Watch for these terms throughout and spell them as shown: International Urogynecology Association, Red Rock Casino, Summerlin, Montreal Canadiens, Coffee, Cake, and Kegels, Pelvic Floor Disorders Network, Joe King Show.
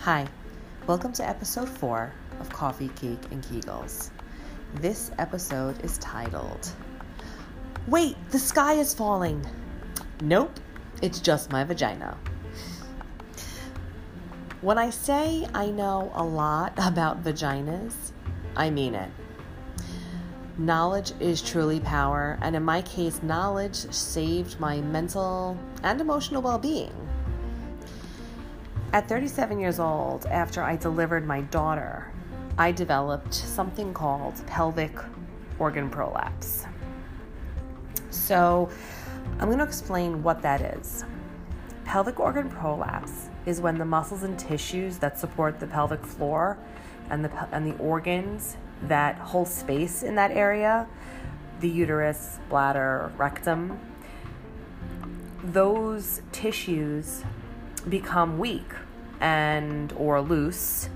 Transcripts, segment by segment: Hi, welcome to episode 4 of Coffee, Cake, and Kegels. This episode is titled, Wait, the sky is falling. Nope, it's just my vagina. When I say I know a lot about vaginas, I mean it. Knowledge is truly power, and in my case, knowledge saved my mental and emotional well-being. At 37 years old, after I delivered my daughter, I developed something called pelvic organ prolapse. So I'm going to explain what that is. Pelvic organ prolapse is when the muscles and tissues that support the pelvic floor and the organs that whole space in that area, the uterus, bladder, rectum, those tissues become weak and or loose,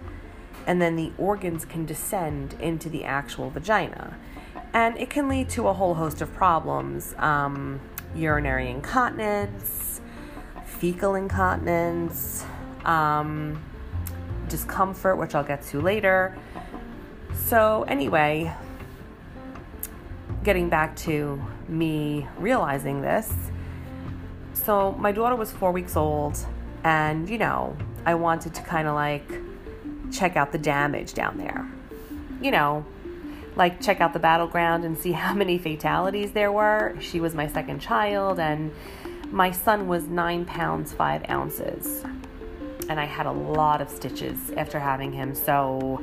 and then the organs can descend into the actual vagina. And it can lead to a whole host of problems, urinary incontinence, fecal incontinence, discomfort, which I'll get to later. So anyway, getting back to me realizing this. So my daughter was 4 weeks old, and, I wanted to kind of check out the damage down there. Check out the battleground and see how many fatalities there were. She was my second child, and my son was 9 pounds, 5 ounces. And I had a lot of stitches after having him, so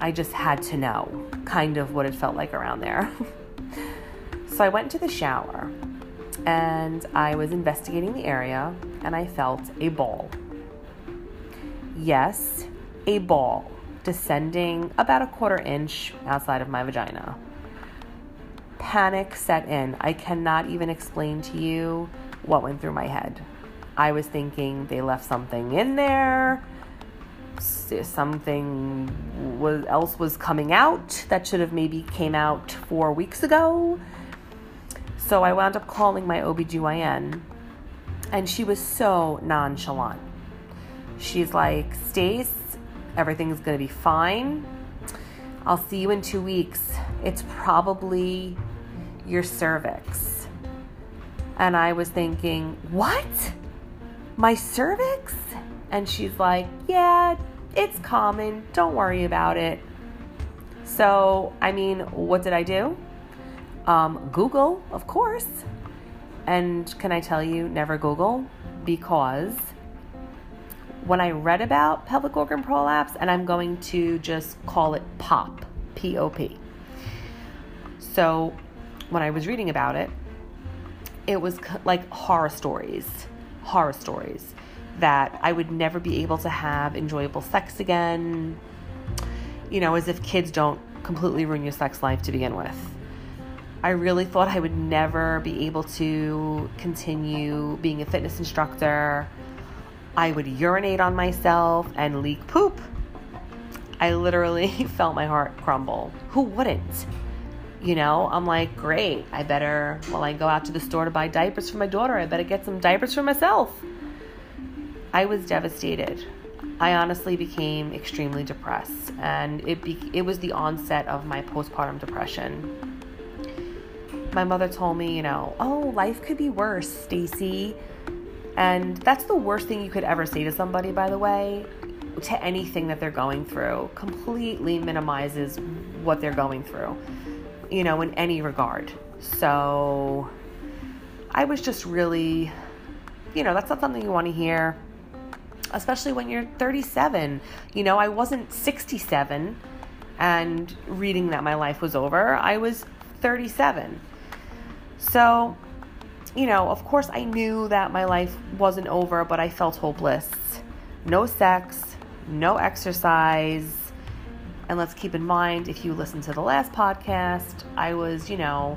I just had to know kind of what it felt like around there. So I went to the shower and I was investigating the area, and I felt a ball. Yes, a ball descending about a quarter inch outside of my vagina. Panic set in. I cannot even explain to you what went through my head. I was thinking they left something in there. Something else was coming out that should have maybe came out 4 weeks ago. So I wound up calling my OBGYN, and she was so nonchalant. She's like, Stace, everything's going to be fine. I'll see you in 2 weeks. It's probably your cervix. And I was thinking, what? My cervix? And she's like, yeah, it's common. Don't worry about it. So, what did I do? Google, of course. And can I tell you, never Google, because when I read about pelvic organ prolapse, and I'm going to just call it POP, P-O-P. So when I was reading about it, it was like horror stories. That I would never be able to have enjoyable sex again, as if kids don't completely ruin your sex life to begin with. I really thought I would never be able to continue being a fitness instructor. I would urinate on myself and leak poop. I literally felt my heart crumble. Who wouldn't? I'm like, great, I better, I go out to the store to buy diapers for my daughter, I better get some diapers for myself. I was devastated. I honestly became extremely depressed, and it was the onset of my postpartum depression. My mother told me, oh, life could be worse, Stacy. And that's the worst thing you could ever say to somebody, by the way, to anything that they're going through. Completely minimizes what they're going through, in any regard. So I was just really, that's not something you want to hear. Especially when you're 37, I wasn't 67 and reading that my life was over. I was 37. So, of course I knew that my life wasn't over, but I felt hopeless. No sex, no exercise. And let's keep in mind, if you listen to the last podcast, I was, a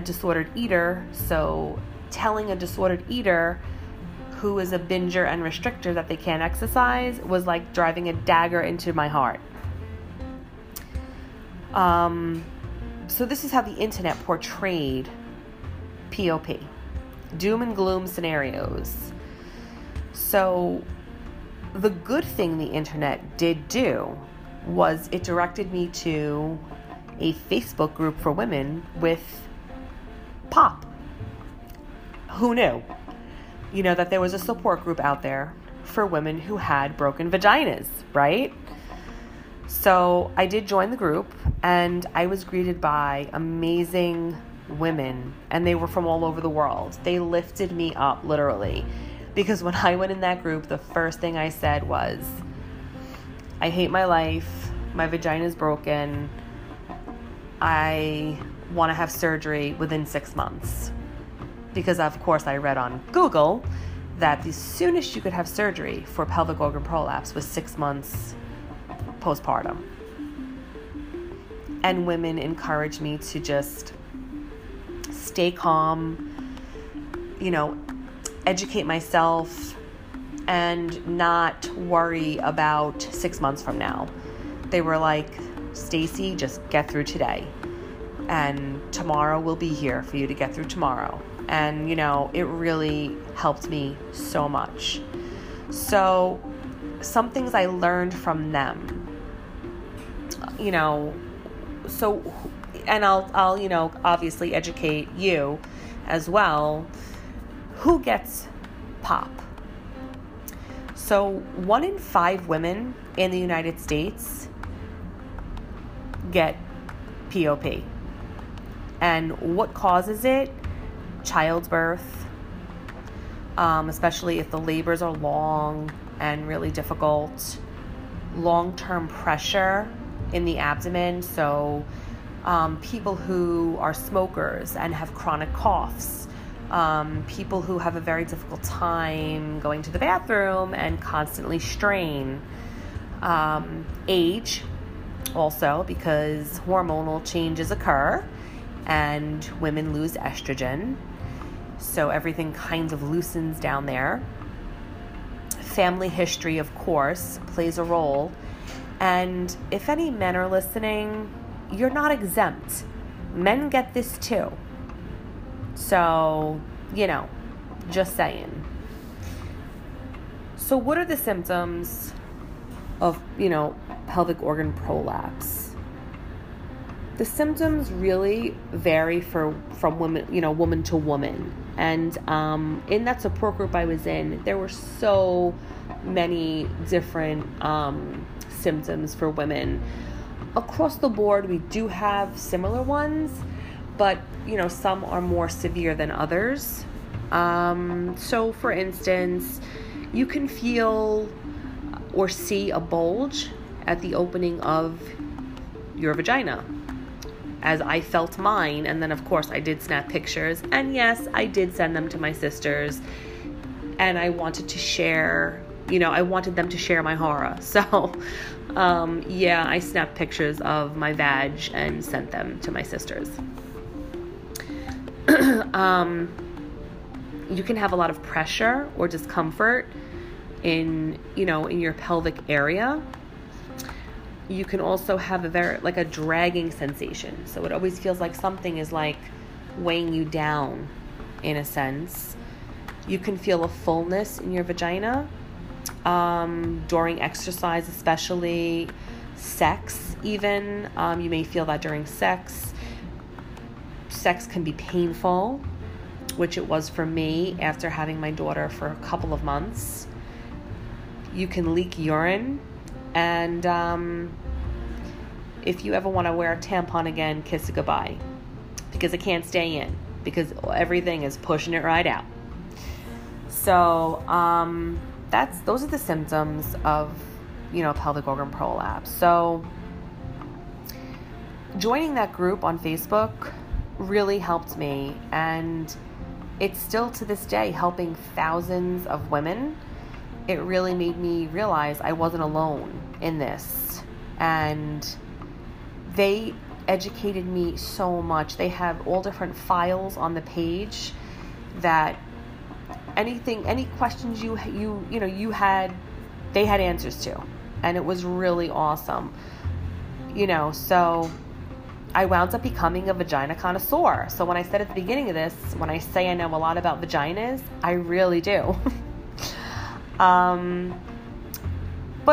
disordered eater. So telling a disordered eater who is a binger and restrictor that they can't exercise was like driving a dagger into my heart. So this is how the internet portrayed POP, doom and gloom scenarios. So the good thing the internet did do was it directed me to a Facebook group for women with POP. Who knew? You know, that there was a support group out there for women who had broken vaginas, right? So I did join the group, and I was greeted by amazing women, and they were from all over the world. They lifted me up, literally, because when I went in that group, the first thing I said was, I hate my life, my vagina's broken, I want to have surgery within 6 months. Because, of course, I read on Google that the soonest you could have surgery for pelvic organ prolapse was 6 months postpartum. And women encouraged me to just stay calm, you know, educate myself, and not worry about 6 months from now. They were like, Stacy, just get through today. And tomorrow will be here for you to get through tomorrow. And, you know, it really helped me so much. So some things I learned from them, you know, so, and I'll, you know, obviously educate you as well. Who gets POP? So 1 in 5 women in the United States get POP. And what causes it? Childbirth, especially if the labors are long and really difficult, long-term pressure in the abdomen. So people who are smokers and have chronic coughs, people who have a very difficult time going to the bathroom and constantly strain, age also, because hormonal changes occur and women lose estrogen. So everything kind of loosens down there. Family history, of course, plays a role. And if any men are listening, you're not exempt. Men get this too. So, you know, just saying. So what are the symptoms of, you know, pelvic organ prolapse? The symptoms really vary from women, you know, woman to woman. And in that support group I was in, there were so many different symptoms for women. Across the board, we do have similar ones, but, you know, some are more severe than others. So, for instance, you can feel or see a bulge at the opening of your vagina, as I felt mine. And then, of course, I did snap pictures. And yes, I did send them to my sisters. And I wanted to share, you know, I wanted them to share my horror. So, yeah, I snapped pictures of my vag and sent them to my sisters. You can have a lot of pressure or discomfort in, you know, in your pelvic area. You can also have a very, like a dragging sensation. So it always feels like something is like weighing you down in a sense. You can feel a fullness in your vagina during exercise, especially sex even. You may feel that during sex. Sex can be painful, which it was for me after having my daughter for a couple of months. You can leak urine. And if you ever want to wear a tampon again, kiss it goodbye, because it can't stay in, because everything is pushing it right out. So those are the symptoms of, you know, pelvic organ prolapse. So joining that group on Facebook really helped me, and it's still to this day helping thousands of women. It really made me realize I wasn't alone in this. And they educated me so much. They have all different files on the page that anything, any questions you know, you had, they had answers to. And it was really awesome. You know, so I wound up becoming a vagina connoisseur. So when I said at the beginning of this, when I say I know a lot about vaginas, I really do. But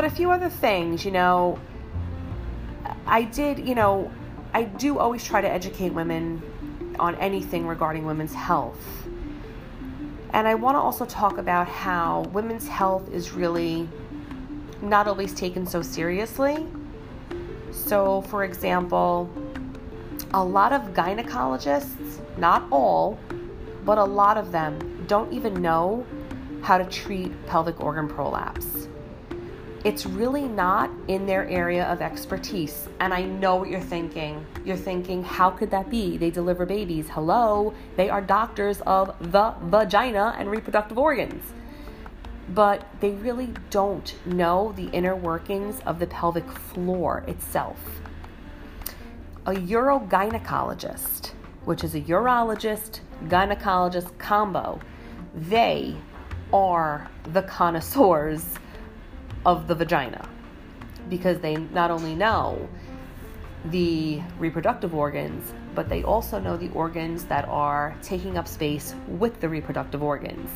a few other things, you know, I do always try to educate women on anything regarding women's health. And I want to also talk about how women's health is really not always taken so seriously. So, for example, a lot of gynecologists, not all, but a lot of them don't even know how to treat pelvic organ prolapse. It's really not in their area of expertise. And I know what you're thinking. You're thinking, how could that be? They deliver babies. Hello, they are doctors of the vagina and reproductive organs. But they really don't know the inner workings of the pelvic floor itself. A urogynecologist, which is a urologist-gynecologist combo, they are the connoisseurs of the vagina, because they not only know the reproductive organs, but they also know the organs that are taking up space with the reproductive organs.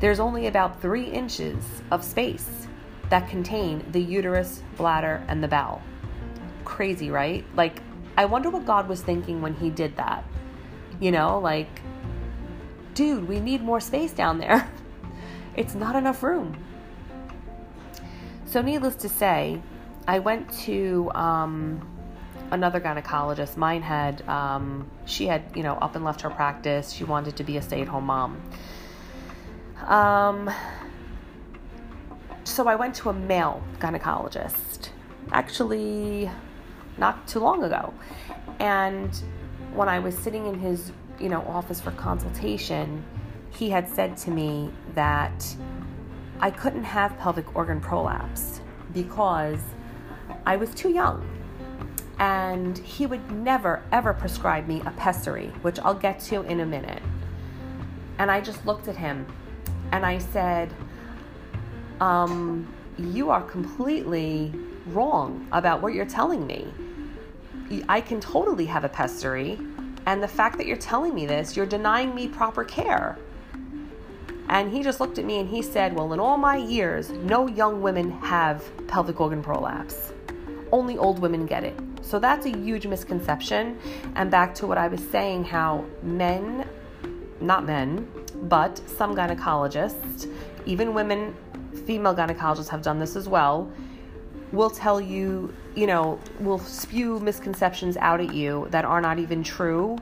There's only about 3 inches of space that contain the uterus, bladder, and the bowel. Crazy, right? Like, I wonder what God was thinking when he did that. You know, like, dude, we need more space down there. It's not enough room. So needless to say, I went to another gynecologist. Mine had, she had, you know, up and left her practice. She wanted to be a stay-at-home mom. So I went to a male gynecologist, actually not too long ago. And when I was sitting in his, you know, office for consultation, he had said to me that I couldn't have pelvic organ prolapse because I was too young, and he would never ever prescribe me a pessary, which I'll get to in a minute. And I just looked at him and I said, you are completely wrong about what you're telling me. I can totally have a pessary, and the fact that you're telling me this, you're denying me proper care. And he just looked at me and he said, well, in all my years, no young women have pelvic organ prolapse. Only old women get it. So that's a huge misconception. And back to what I was saying, how men, not men, but some gynecologists, even women, female gynecologists have done this as well, will tell you, you know, will spew misconceptions out at you that are not even true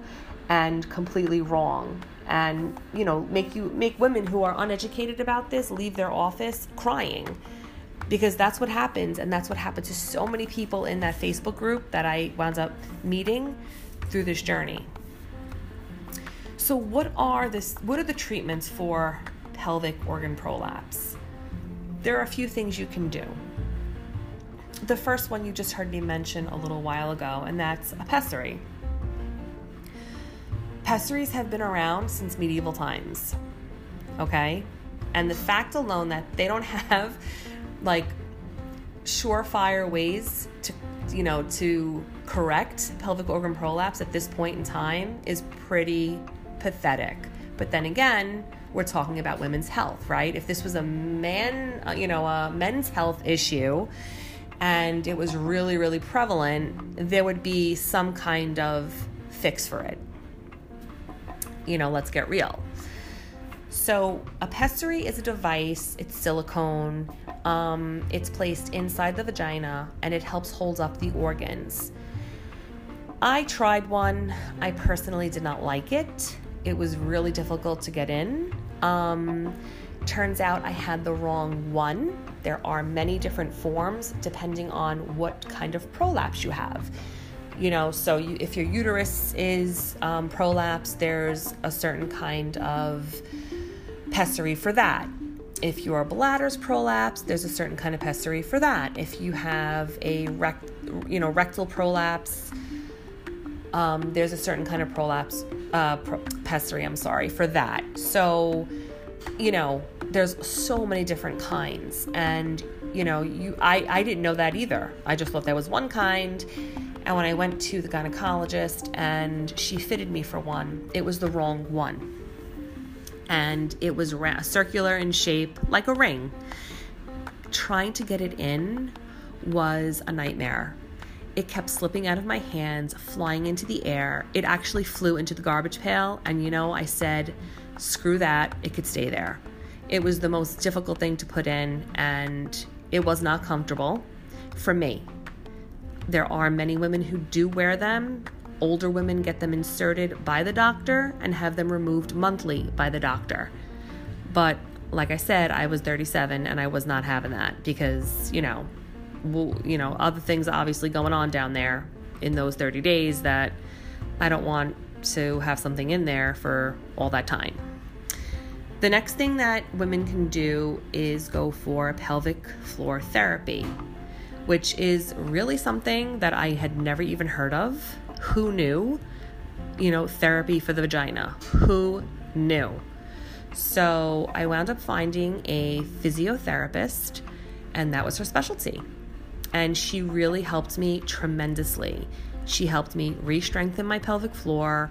and completely wrong. And, you know, make women who are uneducated about this leave their office crying, because that's what happens. And that's what happened to so many people in that Facebook group that I wound up meeting through this journey. So what are the treatments for pelvic organ prolapse? There are a few things you can do. The first one you just heard me mention a little while ago, and that's a pessary. Pessaries have been around since medieval times, okay? And the fact alone that they don't have, like, surefire ways to, you know, to correct pelvic organ prolapse at this point in time is pretty pathetic. But then again, we're talking about women's health, right? If this was a man, you know, a men's health issue, and it was really, really prevalent, there would be some kind of fix for it. You know, let's get real. So a pessary is a device, it's silicone, it's placed inside the vagina, and it helps hold up the organs. I tried one. I personally did not like it. It was really difficult to get in. Turns out I had the wrong one. There are many different forms depending on what kind of prolapse you have. You know, so if your uterus is prolapsed, there's a certain kind of pessary for that. If your bladder's prolapsed, there's a certain kind of pessary for that. If you have a rectal prolapse, there's a certain kind of prolapse pessary. I'm sorry, for that. So, you know, there's so many different kinds, and you know, I didn't know that either. I just thought there was one kind. And when I went to the gynecologist and she fitted me for one, it was the wrong one. And it was circular in shape, like a ring. Trying to get it in was a nightmare. It kept slipping out of my hands, flying into the air. It actually flew into the garbage pail. And I said, screw that, it could stay there. It was the most difficult thing to put in, and it was not comfortable for me. There are many women who do wear them. Older women get them inserted by the doctor and have them removed monthly by the doctor. But like I said, I was 37 and I was not having that because, other things obviously going on down there in those 30 days that I don't want to have something in there for all that time. The next thing that women can do is go for pelvic floor therapy, which is really something that I had never even heard of. Who knew? Therapy for the vagina. Who knew? So I wound up finding a physiotherapist, and that was her specialty. And she really helped me tremendously. She helped me re-strengthen my pelvic floor.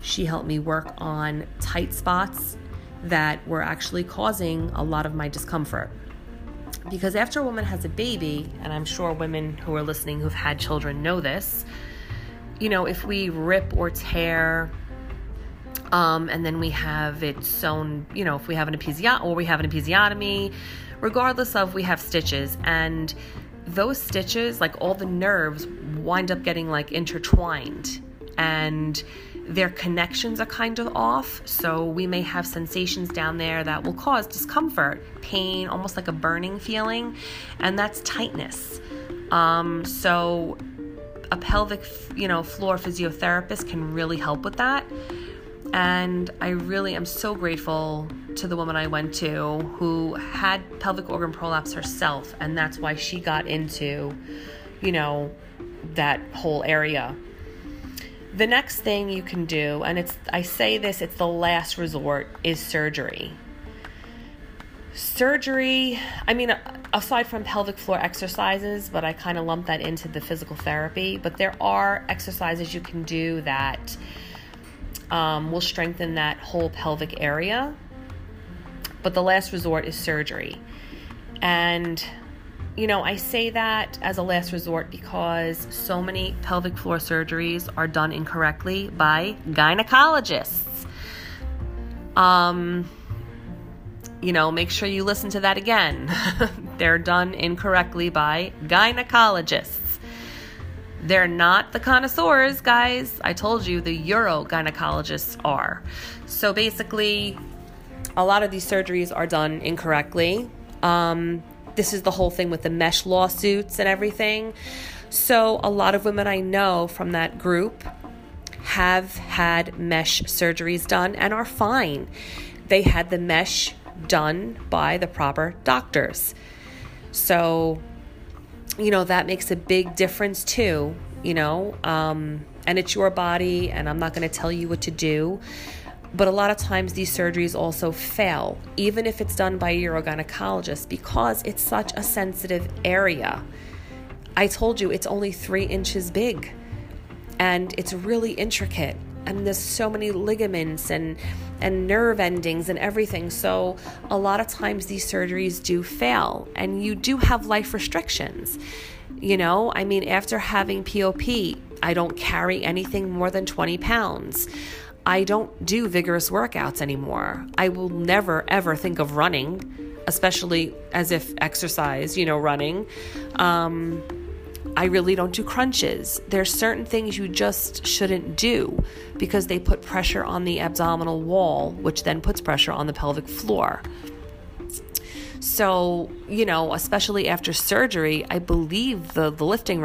She helped me work on tight spots that were actually causing a lot of my discomfort. Because after a woman has a baby, and I'm sure women who are listening who've had children know this, if we rip or tear, and then we have it sewn, if we have an episiotomy, regardless of, we have stitches, and those stitches, like all the nerves wind up getting like intertwined, and their connections are kind of off. So we may have sensations down there that will cause discomfort, pain, almost like a burning feeling, and that's tightness. So a pelvic, floor physiotherapist can really help with that. And I really am so grateful to the woman I went to who had pelvic organ prolapse herself. And that's why she got into, that whole area. The next thing you can do, and it's the last resort, is surgery. Surgery, aside from pelvic floor exercises, but I kind of lump that into the physical therapy, but there are exercises you can do that will strengthen that whole pelvic area. But the last resort is surgery. And, I say that as a last resort because so many pelvic floor surgeries are done incorrectly by gynecologists. Make sure you listen to that again. They're done incorrectly by gynecologists. They're not the connoisseurs, guys. I told you the urogynecologists are. So basically, a lot of these surgeries are done incorrectly. This is the whole thing with the mesh lawsuits and everything. So a lot of women I know from that group have had mesh surgeries done and are fine. They had the mesh done by the proper doctors. So, that makes a big difference too, and it's your body and I'm not going to tell you what to do. But a lot of times these surgeries also fail, even if it's done by a urogynecologist, because it's such a sensitive area. I told you it's only 3 inches big and it's really intricate. And there's so many ligaments and nerve endings and everything. So a lot of times these surgeries do fail and you do have life restrictions. After having POP, I don't carry anything more than 20 pounds. I don't do vigorous workouts anymore. I will never, ever think of running, especially as if exercise, running. I really don't do crunches. There's certain things you just shouldn't do because they put pressure on the abdominal wall, which then puts pressure on the pelvic floor. So, especially after surgery, I believe the lifting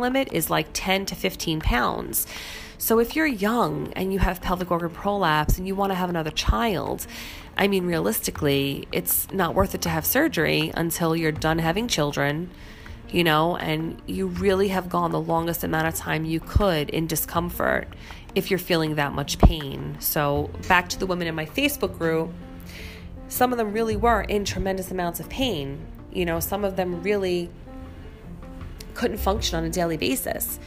limit is like 10 to 15 pounds. So if you're young and you have pelvic organ prolapse and you want to have another child, realistically, it's not worth it to have surgery until you're done having children, and you really have gone the longest amount of time you could in discomfort if you're feeling that much pain. So back to the women in my Facebook group, some of them really were in tremendous amounts of pain. Some of them really couldn't function on a daily basis.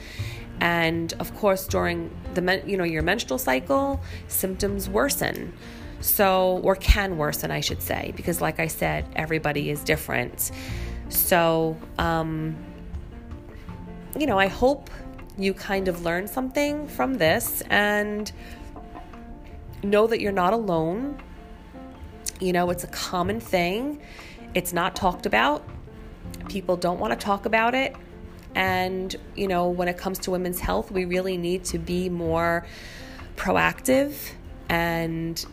And of course, during the your menstrual cycle, symptoms worsen. So, or can worsen, I should say, because like I said, everybody is different. So, I hope you kind of learn something from this and know that you're not alone. It's a common thing. It's not talked about. People don't want to talk about it. And, when it comes to women's health, we really need to be more proactive and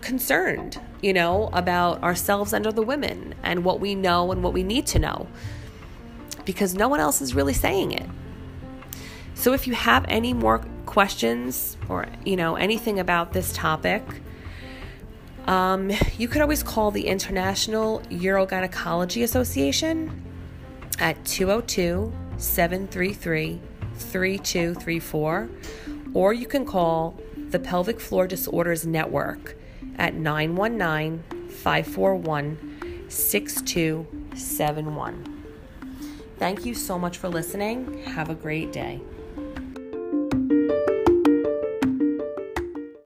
concerned, about ourselves and other women and what we know and what we need to know, because no one else is really saying it. So if you have any more questions or, anything about this topic, you could always call the International Urogynecology Association at 202-733-3234, or you can call the Pelvic Floor Disorders Network at 919-541-6271. Thank you so much for listening. Have a great day.